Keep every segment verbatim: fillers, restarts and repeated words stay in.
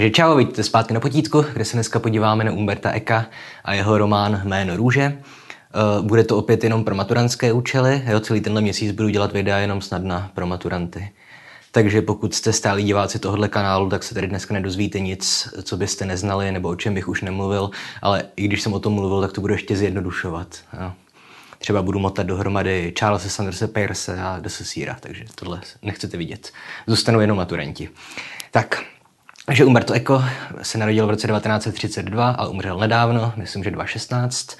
Takže čau, vidíte zpátky na potítku, kde se dneska podíváme na Umberta Eka a jeho román Jméno růže. Bude to opět jenom pro maturantské účely, jo, celý tenhle měsíc budu dělat videa jenom snad na pro maturanty. Takže pokud jste stálí diváci tohohle kanálu, tak se tady dneska nedozvíte nic, co byste neznali nebo o čem bych už nemluvil, ale i když jsem o tom mluvil, tak to budu ještě zjednodušovat. Jo. Třeba budu motat dohromady Charlesa Sanderse Peirce a de Saussura, takže tohle nechcete vidět. Zůstanou jenom maturanti. Tak, takže Umberto Eco se narodil v roce devatenáct set třicet dva a umřel nedávno, myslím, že dva tisíce šestnáct.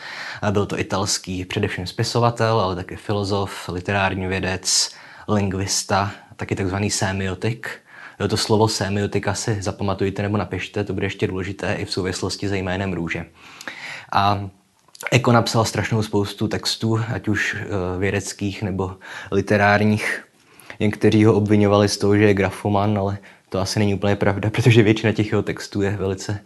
Byl to italský především spisovatel, ale také filozof, literární vědec, lingvista, taky takzvaný semiotik. Jo, to slovo semiotika si zapamatujte nebo napište, to bude ještě důležité i v souvislosti se Jménem růže. A Eco napsal strašnou spoustu textů, ať už vědeckých nebo literárních. Někteří ho obvinovali z toho, že je grafoman, ale to asi není úplně pravda, protože většina těch jeho textů je velice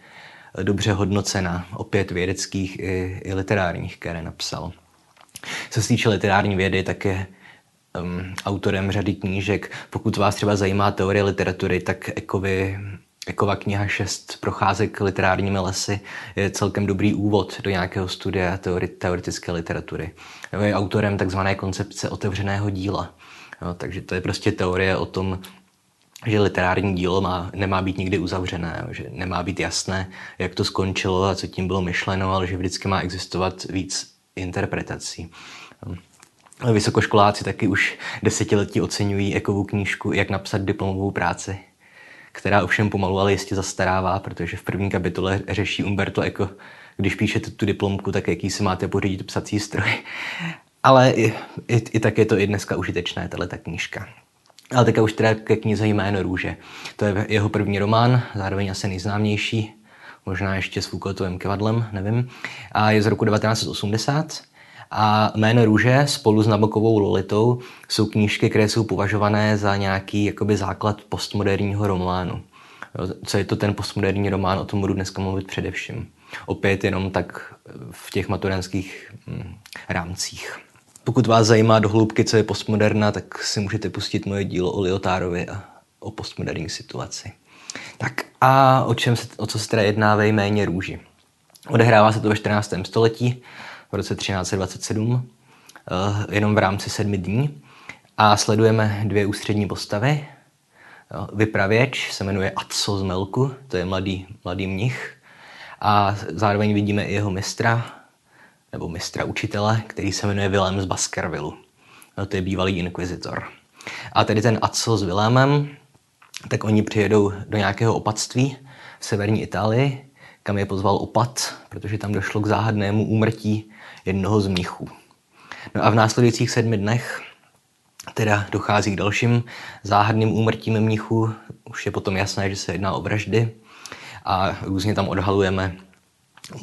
dobře hodnocená, opět vědeckých i, i literárních, které napsal. Co se týče literární vědy, tak je um, autorem řady knížek. Pokud vás třeba zajímá teorie literatury, tak Ecovi, Ecova kniha šest Procházek literárními lesy je celkem dobrý úvod do nějakého studia teori, teoretické literatury. Je autorem takzvané koncepce otevřeného díla. Jo, takže to je prostě teorie o tom, že literární dílo má, nemá být nikdy uzavřené, že nemá být jasné, jak to skončilo a co tím bylo myšleno, ale že vždycky má existovat víc interpretací. Vysokoškoláci taky už desetiletí oceňují Ecovu knížku Jak napsat diplomovou práci, která ovšem pomalu, ale jistě zastarává, protože v první kapitole řeší Umberto Eco, když píšete tu diplomku, tak jaký si máte pořídit psací stroj. Ale i, i, i tak je to i dneska užitečné, tato knížka. Ale teďka už teda ke knize Jméno růže. To je jeho první román, zároveň asi nejznámější, možná ještě s Foucaultovým kyvadlem, nevím. A je z roku devatenáct set osmdesát. A Jméno růže spolu s Nabokovou Lolitou jsou knížky, které jsou považované za nějaký jakoby základ postmoderního románu. Co je to ten postmoderní román, o tom budu dneska mluvit především. Opět jenom tak v těch maturantských hm, rámcích. Pokud vás zajímá do hloubky, co je postmoderna, tak si můžete pustit moje dílo o Lyotárovi a o postmoderní situaci. Tak a o, čem se, o co se teda jedná ve Jméně růži? Odehrává se to ve čtrnáctém století, v roce třináct set dvacet sedm, jenom v rámci sedmi dní. A sledujeme dvě ústřední postavy. Vypravěč se jmenuje Adso z Melku, to je mladý, mladý mnich. A zároveň vidíme i jeho mistra, nebo mistra učitele, který se jmenuje Vilém z Baskervilu. No, to je bývalý inkvizitor. A tedy ten Adso s Vilémem, tak oni přijedou do nějakého opatství v severní Itálii, kam je pozval opat, protože tam došlo k záhadnému úmrtí jednoho z mnichů. No a v následujících sedmi dnech teda dochází k dalším záhadným úmrtím mnichů. Už je potom jasné, že se jedná o vraždy a různě tam odhalujeme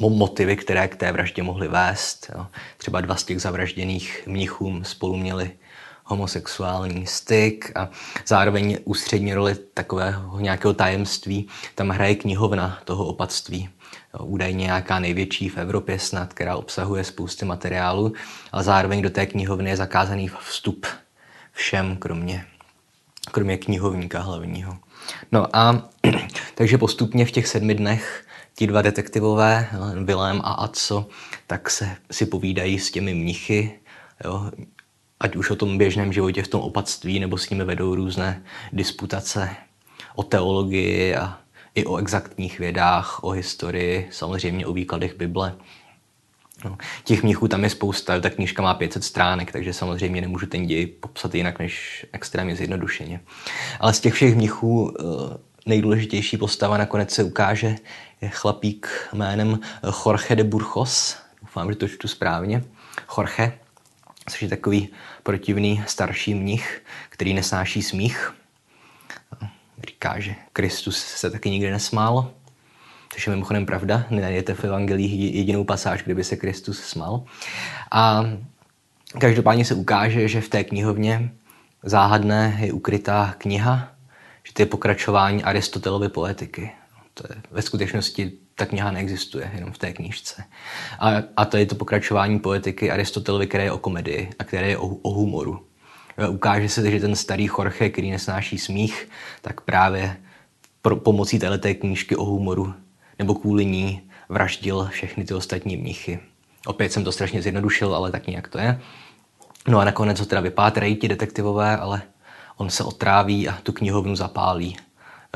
motivy, které k té vraždě mohly vést. Jo. Třeba dva z těch zavražděných mnichů spolu měli homosexuální styk a zároveň ústřední roli takového nějakého tajemství tam hraje knihovna toho opatství. Jo, údajně nějaká největší v Evropě snad, která obsahuje spousty materiálu, ale zároveň do té knihovny je zakázaný vstup všem, kromě, kromě knihovníka hlavního. No a takže postupně v těch sedmi dnech ti dva detektivové, Vilém a Adso, tak se si povídají s těmi mnichy, jo, ať už o tom běžném životě v tom opatství, nebo s nimi vedou různé disputace o teologii a i o exaktních vědách, o historii, samozřejmě o výkladech Bible. No, těch mnichů tam je spousta, ta knížka má pět set stránek, takže samozřejmě nemůžu ten děj popsat jinak než extrémně zjednodušeně. Ale z těch všech mnichů nejdůležitější postava nakonec se ukáže, je chlapík jménem Jorge de Burgos, doufám, že to čtu správně, Jorge, což je takový protivný starší mnich, který nesnáší smích. Říká, že Kristus se taky nikdy nesmál, což je mimochodem pravda, nenajdete v evangelích jedinou pasáž, kde by se Kristus smál. A každopádně se ukáže, že v té knihovně záhadné je ukrytá kniha, že to je pokračování Aristotelovy poetiky. To je, ve skutečnosti ta kniha neexistuje, jenom v té knížce. A, a to je to pokračování poetiky Aristotelovy, které je o komedii a které je o, o humoru. Ukáže se, že ten starý Jorge, který nesnáší smích, tak právě pro pomocí téhleté knížky o humoru nebo kvůli ní vraždil všechny ty ostatní mnichy. Opět jsem to strašně zjednodušil, ale tak nějak to je. No a nakonec ho teda vypátrají ti detektivové, ale on se otráví a tu knihovnu zapálí.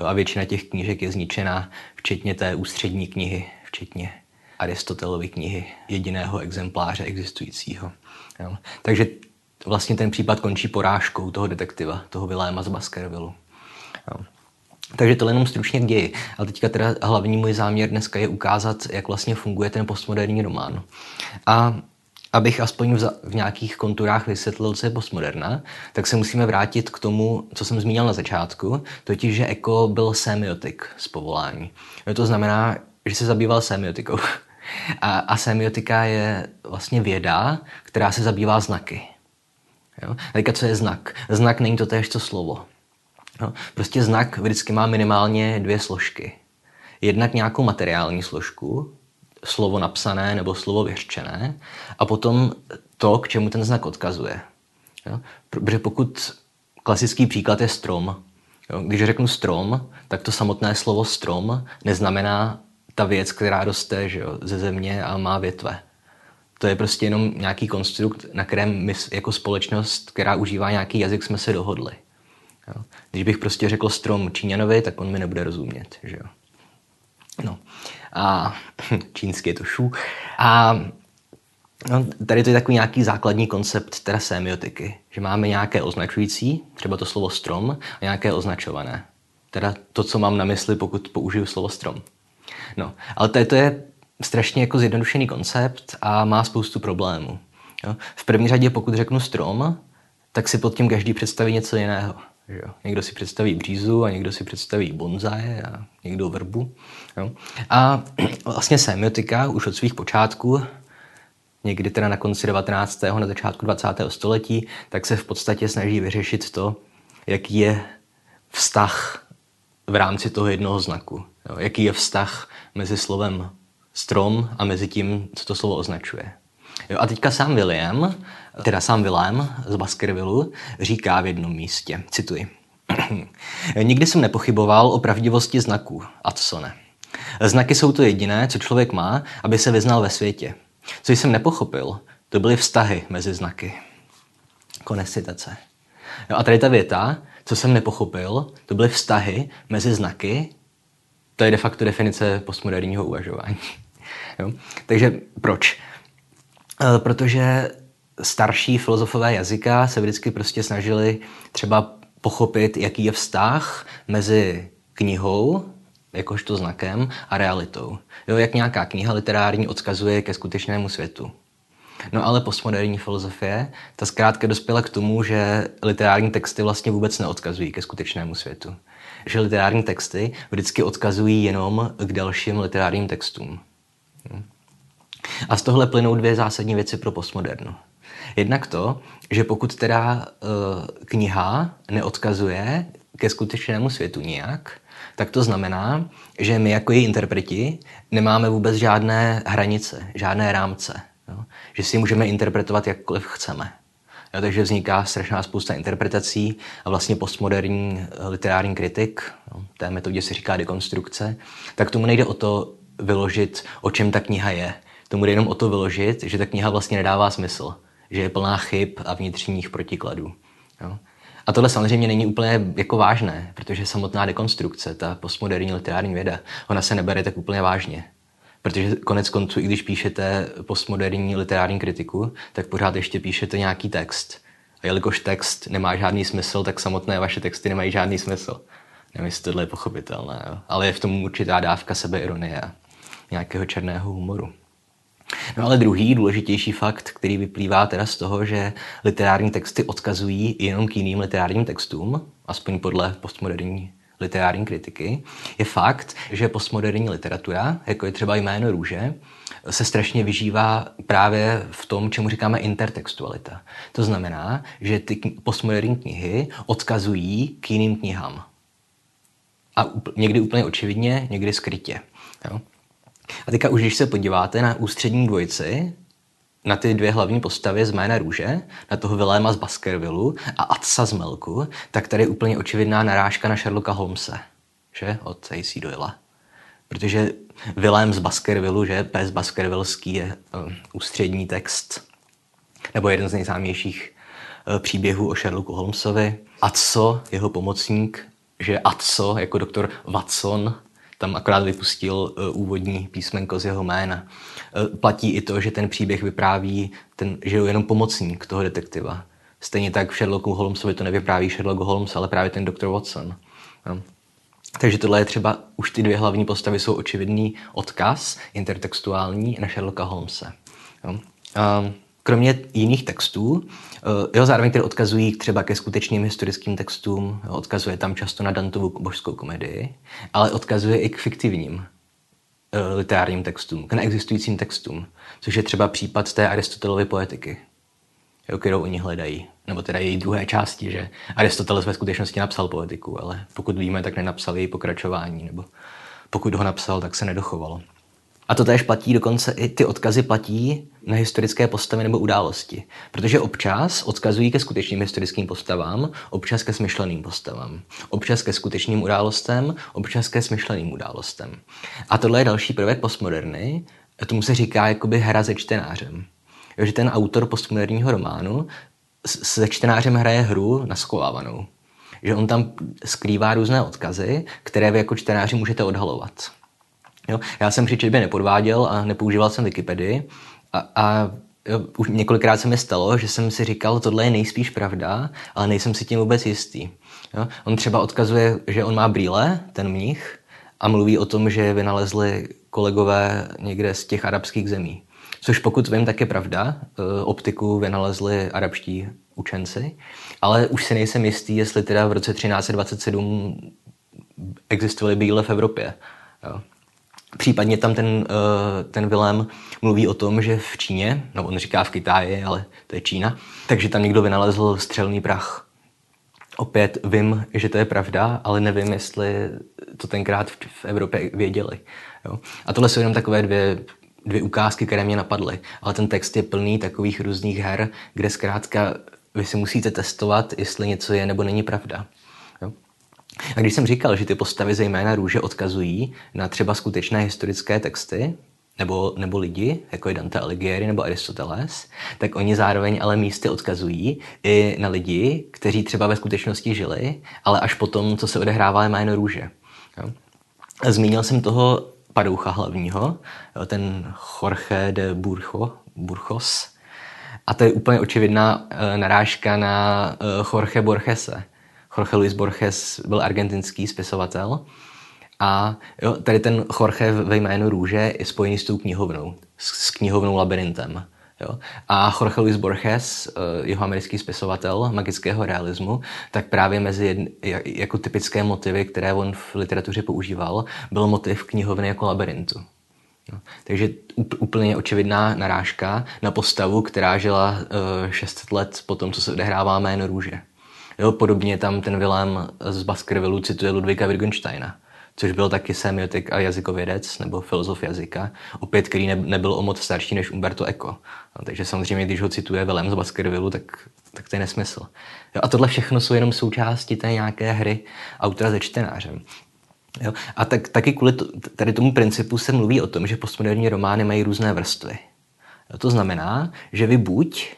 Jo, a většina těch knížek je zničená, včetně té ústřední knihy, včetně Aristotelovy knihy, jediného exempláře existujícího. Jo. Takže vlastně ten případ končí porážkou toho detektiva, toho Viléma z Baskervilu. Jo. Takže to jenom stručně ději. Ale teďka teda hlavní můj záměr dneska je ukázat, jak vlastně funguje ten postmoderní román. A abych aspoň v, za, v nějakých konturách vysvětlil, co je postmoderna, tak se musíme vrátit k tomu, co jsem zmínil na začátku, totiž, že Eco byl semiotik z povolání. No to znamená, že se zabýval semiotikou. A, a semiotika je vlastně věda, která se zabývá znaky. Jo? A teďka, co je znak? Znak není to též, co slovo. Jo? Prostě znak vždycky má minimálně dvě složky. Jednak nějakou materiální složku, slovo napsané nebo slovo vyřčené, a potom to, k čemu ten znak odkazuje. Jo? Protože pokud klasický příklad je strom, jo? Když řeknu strom, tak to samotné slovo strom neznamená ta věc, která roste, že jo, ze země a má větve. To je prostě jenom nějaký konstrukt, na kterém my jako společnost, která užívá nějaký jazyk, jsme se dohodli. Jo? Když bych prostě řekl strom Číňanovi, tak on mi nebude rozumět. Že jo? No. A čínsky je to šu. A no, tady to je takový nějaký základní koncept teda semiotiky, že máme nějaké označující, třeba to slovo strom, a nějaké označované. Teda to, co mám na mysli, pokud použiju slovo strom. No, ale to je, to je strašně jako zjednodušený koncept a má spoustu problémů. Jo? V první řadě, pokud řeknu strom, tak si pod tím každý představí něco jiného. Jo? Někdo si představí břízu a někdo si představí bonzaje a někdo vrbu. Jo? A vlastně semiotika už od svých počátků, někdy teda na konci devatenáctého na začátku dvacátého století, tak se v podstatě snaží vyřešit to, jaký je vztah v rámci toho jednoho znaku. Jo, jaký je vztah mezi slovem strom a mezi tím, co to slovo označuje. Jo, a teďka sám Vilém, teda sám Vilém z Baskervilu, říká v jednom místě, cituji. Nikdy jsem nepochyboval o pravdivosti znaků, Adsone. Znaky jsou to jediné, co člověk má, aby se vyznal ve světě. Co jsem nepochopil, to byly vztahy mezi znaky. Konec citace. Jo, a tady ta věta, co jsem nepochopil, to byly vztahy mezi znaky, to je de facto definice postmoderního uvažování. Jo? Takže proč? E, protože starší filozofové jazyka se vždycky prostě snažili třeba pochopit, jaký je vztah mezi knihou, jakožto znakem, a realitou. Jo, jak nějaká kniha literární odkazuje ke skutečnému světu. No ale postmoderní filozofie, ta zkrátka dospěla k tomu, že literární texty vlastně vůbec neodkazují ke skutečnému světu. Že literární texty vždycky odkazují jenom k dalším literárním textům. A z tohle plynou dvě zásadní věci pro postmodernu. Jednak to, že pokud teda e, kniha neodkazuje ke skutečnému světu nijak, tak to znamená, že my jako její interpreti nemáme vůbec žádné hranice, žádné rámce. Jo? Že si můžeme interpretovat jakkoliv chceme. Jo, takže vzniká strašná spousta interpretací a vlastně postmoderní literární kritik, jo, té metodě se říká dekonstrukce, tak tomu nejde o to vyložit, o čem ta kniha je. Tomu jde jenom o to vyložit, že ta kniha vlastně nedává smysl, že je plná chyb a vnitřních protikladů. Jo. A tohle samozřejmě není úplně jako vážné, protože samotná dekonstrukce, ta postmoderní literární věda, ona se nebere tak úplně vážně. Protože konec konců, i když píšete postmoderní literární kritiku, tak pořád ještě píšete nějaký text. A jelikož text nemá žádný smysl, tak samotné vaše texty nemají žádný smysl. Nevím, jestli tohle je pochopitelné, jo? Ale je v tom určitá dávka sebeironie a nějakého černého humoru. No ale druhý důležitější fakt, který vyplývá teda z toho, že literární texty odkazují jenom k jiným literárním textům, aspoň podle postmoderní literární kritiky, je fakt, že postmoderní literatura, jako je třeba Jméno růže, se strašně vyžívá právě v tom, čemu říkáme intertextualita. To znamená, že ty postmoderní knihy odkazují k jiným knihám. A někdy úplně očividně, někdy skrytě. Jo? A teďka už, když se podíváte na ústřední dvojici, na ty dvě hlavní postavy z Jména růže, na toho Viléma z Baskervilu a Adsa z Melku, tak tady je úplně očividná narážka na Sherlocka Holmese. že, od A. C. Doyle. Protože Vilém z Baskervilu, že, pes baskervilský, je um, ústřední text, nebo jeden z nejznámějších uh, příběhů o Sherlocku Holmesovi. Adso, jeho pomocník, že Adso, jako doktor Watson, tam akorát vypustil uh, úvodní písmenko z jeho jména. Uh, platí i to, že ten příběh vypráví, ten, že je jenom pomocník toho detektiva. Stejně tak v Sherlocku Holmesovi to nevypráví Sherlock Holmes, ale právě ten doktor Watson. No. Takže tohle je třeba, už ty dvě hlavní postavy jsou očividný odkaz, intertextuální, na Sherlocka Holmesa. Jo. A kromě jiných textů, jo, zároveň tedy odkazují třeba ke skutečným historickým textům, jo, odkazuje tam často na Dantovu božskou komedii, ale odkazuje i k fiktivním e, literárním textům, k neexistujícím textům, což je třeba případ té Aristotelovy poetiky, jo, kterou oni hledají. Nebo teda její druhé části, že Aristoteles ve skutečnosti napsal poetiku, ale pokud víme, tak nenapsal její pokračování, nebo pokud ho napsal, tak se nedochovalo. A to též platí dokonce, i ty odkazy platí na historické postavy nebo události, protože občas odkazují ke skutečným historickým postavám, občas ke smyšleným postavám, občas ke skutečným událostem, občas ke smyšleným událostem. A tohle je další prvek postmoderny, tomu se říká jakoby hra se čtenářem. Jo, že ten autor postmoderního románu se čtenářem hraje hru na schovávanou. Že on tam skrývá různé odkazy, které vy jako čtenáři můžete odhalovat. Jo? Já jsem při četbě nepodváděl a nepoužíval jsem Wikipedii a, a jo, už několikrát se mi stalo, že jsem si říkal, tohle je nejspíš pravda, ale nejsem si tím vůbec jistý. Jo? On třeba odkazuje, že on má brýle, ten mnich, a mluví o tom, že vynalezli kolegové někde z těch arabských zemí. Což pokud vím, tak je pravda. Optiku vynalezli arabští učenci, ale už si nejsem jistý, jestli teda v roce třináct dvacet sedm existovaly brýle v Evropě. Jo. Případně tam ten, ten Vilém mluví o tom, že v Číně, no on říká v Kytaji, ale to je Čína, takže tam někdo vynalezl střelný prach. Opět vím, že to je pravda, ale nevím, jestli to tenkrát v Evropě věděli. Jo. A tohle jsou jenom takové dvě dvě ukázky, které mě napadly. Ale ten text je plný takových různých her, kde zkrátka vy si musíte testovat, jestli něco je nebo není pravda. Jo? A když jsem říkal, že ty postavy ze Jména růže odkazují na třeba skutečné historické texty, nebo, nebo lidi, jako je Dante Alighieri nebo Aristoteles, tak oni zároveň ale místy odkazují i na lidi, kteří třeba ve skutečnosti žili, ale až potom, co se odehrává Jméno růže. Jo? Zmínil jsem toho padoucha hlavního, ten Jorge de Burgos. A to je úplně očividná narážka na Jorge Borgese. Jorge Luis Borges byl argentinský spisovatel. A jo, tady ten Jorge ve Jménu růže je spojený s tou knihovnou, s knihovnou Labyrintem. Jo? A Jorge Luis Borges, jeho americký spisovatel magického realismu, tak právě mezi jedn, jako typické motivy, které on v literatuře používal, byl motiv knihovny jako labyrintu. Jo? Takže úplně očividná narážka na postavu, která žila šest let po tom, co se odehrává Jméno růže. Jo? Podobně tam ten Vilém z Baskervilu cituje Ludwiga Wittgensteina, což byl taky semiotik a jazykovědec, nebo filozof jazyka, opět, který nebyl o moc starší než Umberto Eco. No, takže samozřejmě, když ho cituje Vilém z Baskervillu, tak, tak to je nesmysl. Jo, a tohle všechno jsou jenom součásti té nějaké hry autora se čtenářem. Jo, a tak, taky kvůli to, tady tomu principu se mluví o tom, že postmoderní romány mají různé vrstvy. Jo, to znamená, že vy buď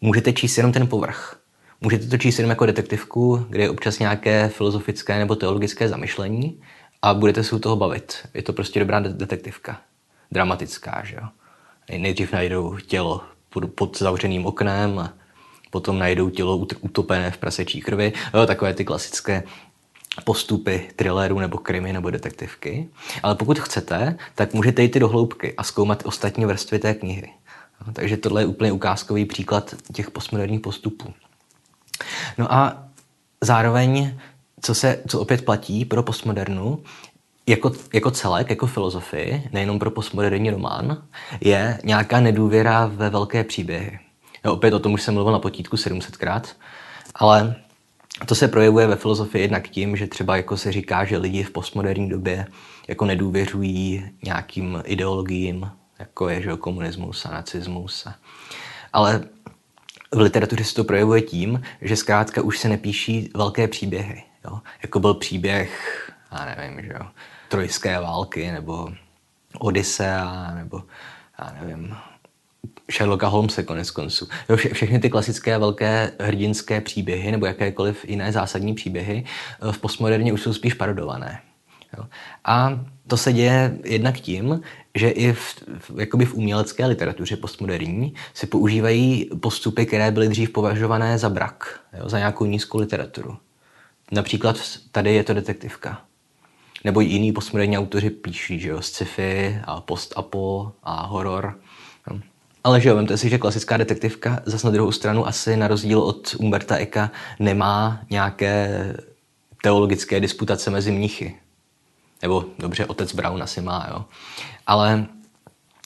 můžete číst jenom ten povrch. Můžete to číst jenom jako detektivku, kde je občas nějaké filozofické nebo teologické zamyšlení, a budete se u toho bavit. Je to prostě dobrá detektivka. Dramatická, že jo. Nejdřív najdou tělo pod zavřeným oknem a potom najdou tělo utopené v prasečí krvi. Jo, takové ty klasické postupy thrillerů nebo krimi nebo detektivky. Ale pokud chcete, tak můžete jít do hloubky a zkoumat ostatní vrstvy té knihy. Jo, takže tohle je úplně ukázkový příklad těch postmoderních postupů. No a zároveň Co, se, co opět platí pro postmodernu, jako, jako celek, jako filozofii, nejenom pro postmoderní román, je nějaká nedůvěra ve velké příběhy. Jo, opět o tom už jsem mluvil na potítku sedm set krát, ale to se projevuje ve filozofii jednak tím, že třeba jako se říká, že lidi v postmoderní době jako nedůvěřují nějakým ideologiím, jako je že, komunismus a nacismus. A, ale v literatuře se to projevuje tím, že zkrátka už se nepíší velké příběhy. Jo, jako byl příběh já nevím, že jo, trojské války, nebo Odysea, nebo, já nevím, Sherlocka Holmesa konec konců. Jo, vše, všechny ty klasické velké hrdinské příběhy nebo jakékoliv jiné zásadní příběhy v postmoderně už jsou spíš parodované. Jo. A to se děje jednak tím, že i v, jakoby v umělecké literatuře postmoderní se používají postupy, které byly dřív považované za brak, jo, za nějakou nízkou literaturu. Například tady je to detektivka. Nebo jiní postmoderní autoři píší, že jo, sci-fi a post-apo a horor. Jo. Ale že jo, vemte si, že klasická detektivka zas na druhou stranu asi na rozdíl od Umberta Eka nemá nějaké teologické disputace mezi mnichy. Nebo dobře, otec Brown asi má, jo. Ale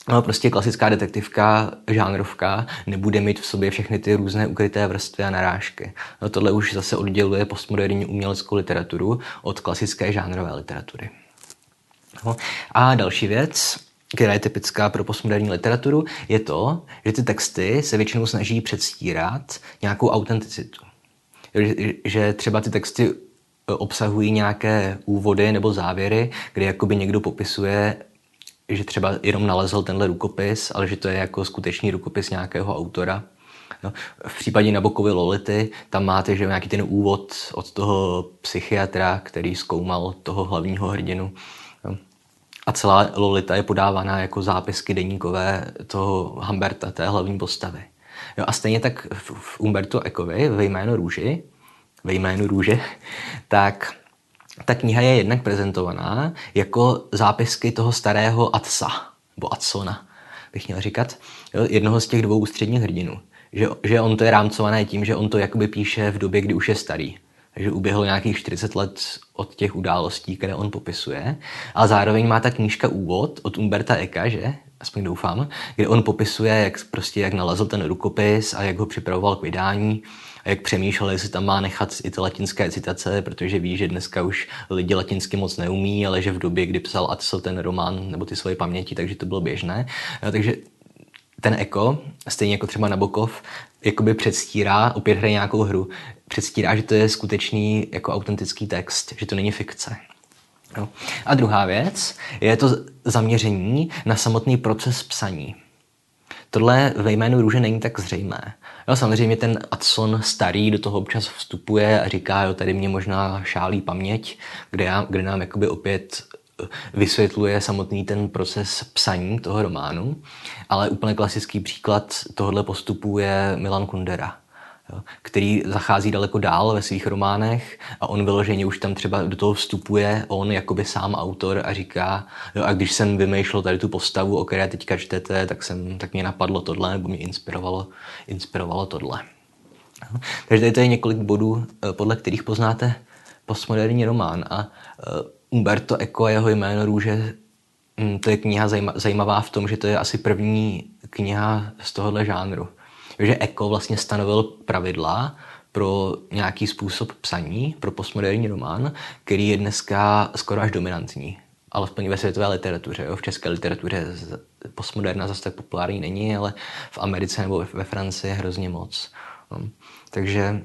no, prostě klasická detektivka, žánrovka, nebude mít v sobě všechny ty různé ukryté vrstvy a narážky. No, tohle už zase odděluje postmoderní uměleckou literaturu od klasické žánrové literatury. No. A další věc, která je typická pro postmoderní literaturu, je to, že ty texty se většinou snaží předstírat nějakou autenticitu. Že třeba ty texty obsahují nějaké úvody nebo závěry, kde jakoby někdo popisuje, že třeba jenom nalezl tenhle rukopis, ale že to je jako skutečný rukopis nějakého autora. No, v případě Nabokovy Lolity tam máte, že nějaký ten úvod od toho psychiatra, který zkoumal toho hlavního hrdinu. No. A celá Lolita je podávaná jako zápisky deníkové toho Humberta, té hlavní postavy. Jo, a stejně tak v Umbertu Ekovi ve Jménu růži, ve Jménu růže, tak ta kniha je jednak prezentovaná jako zápisky toho starého Adsa, nebo Adsona, bych měl říkat, jo, jednoho z těch dvou ústředních hrdinů. Že, že on to je rámcované tím, že on to jakoby píše v době, kdy už je starý. Takže uběhlo nějakých čtyřicet let od těch událostí, které on popisuje. A zároveň má ta knížka úvod od Umberta Eka, že? Aspoň doufám, kde on popisuje, jak, prostě, jak nalezl ten rukopis a jak ho připravoval k vydání. A jak přemýšlel, jestli tam má nechat i ty latinské citace, protože ví, že dneska už lidi latinsky moc neumí, ale že v době, kdy psal Adso ten román nebo ty svoje paměti, takže to bylo běžné. No, takže ten Eko, stejně jako třeba Nabokov, jakoby předstírá, opět hraje nějakou hru, předstírá, že to je skutečný jako autentický text, že to není fikce. No. A druhá věc je to zaměření na samotný proces psaní. Tohle ve Jménu růže není tak zřejmé. No, samozřejmě ten Adson starý do toho občas vstupuje a říká, jo, tady mě možná šálí paměť, kde, já, kde nám jakoby opět vysvětluje samotný ten proces psaní toho románu. Ale úplně klasický příklad tohohle postupu je Milan Kundera, jo, který zachází daleko dál ve svých románech a on vyloženě už tam třeba do toho vstupuje, on jakoby sám autor a říká, jo, a když jsem vymýšlel tady tu postavu, o které teďka čtete, tak, jsem, tak mě napadlo tohle, nebo mě inspirovalo, inspirovalo tohle. Jo. Takže to je několik bodů, podle kterých poznáte postmoderní román. A Umberto Eco a jeho Jméno růže, to je kniha zajímavá v tom, že to je asi první kniha z tohohle žánru. Že Eco vlastně stanovil pravidla pro nějaký způsob psaní, pro postmoderní román, který je dneska skoro až dominantní. Alespoň ve světové literatuře. Jo? V české literatuře postmoderna zase tak populární není, ale v Americe nebo ve Francii hrozně moc. No. Takže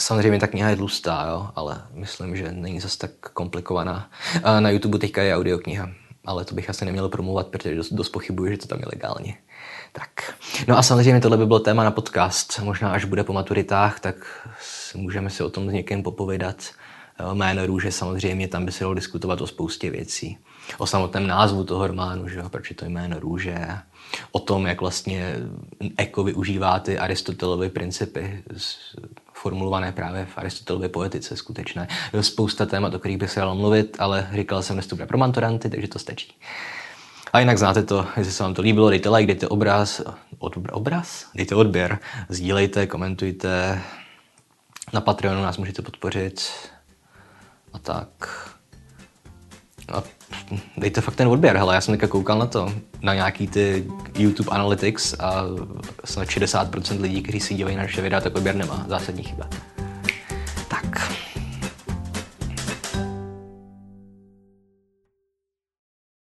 samozřejmě ta kniha je tlustá, jo? Ale myslím, že není zase tak komplikovaná. A na YouTube teďka je audiokniha, ale to bych asi neměl promluvat, protože dost, dost pochybuju, že to tam je legálně. Tak. No a samozřejmě tohle by bylo téma na podcast. Možná až bude po maturitách, tak můžeme si o tom s někým popovídat. Jméno růže samozřejmě, tam by se dalo diskutovat o spoustě věcí. O samotném názvu toho románu, že? Proč je to Jméno růže. O tom, jak vlastně Eco využívá ty Aristotelovy principy, formulované právě v Aristotelově poetice skutečné. Spousta témat, o kterých by se dalo mluvit, ale říkal jsem, že to bude pro maturanty, takže to stačí. A jinak znáte to, jestli se vám to líbilo, dejte like, dejte obraz, od, obraz? Dejte odběr, sdílejte, komentujte, na Patreonu nás můžete podpořit a tak. A dejte fakt ten odběr, hele, já jsem teďka koukal na to, na nějaký ty YouTube Analytics a snad šedesát procent lidí, kteří si dívají na naše videa, tak odběr nemá, zásadní chyba.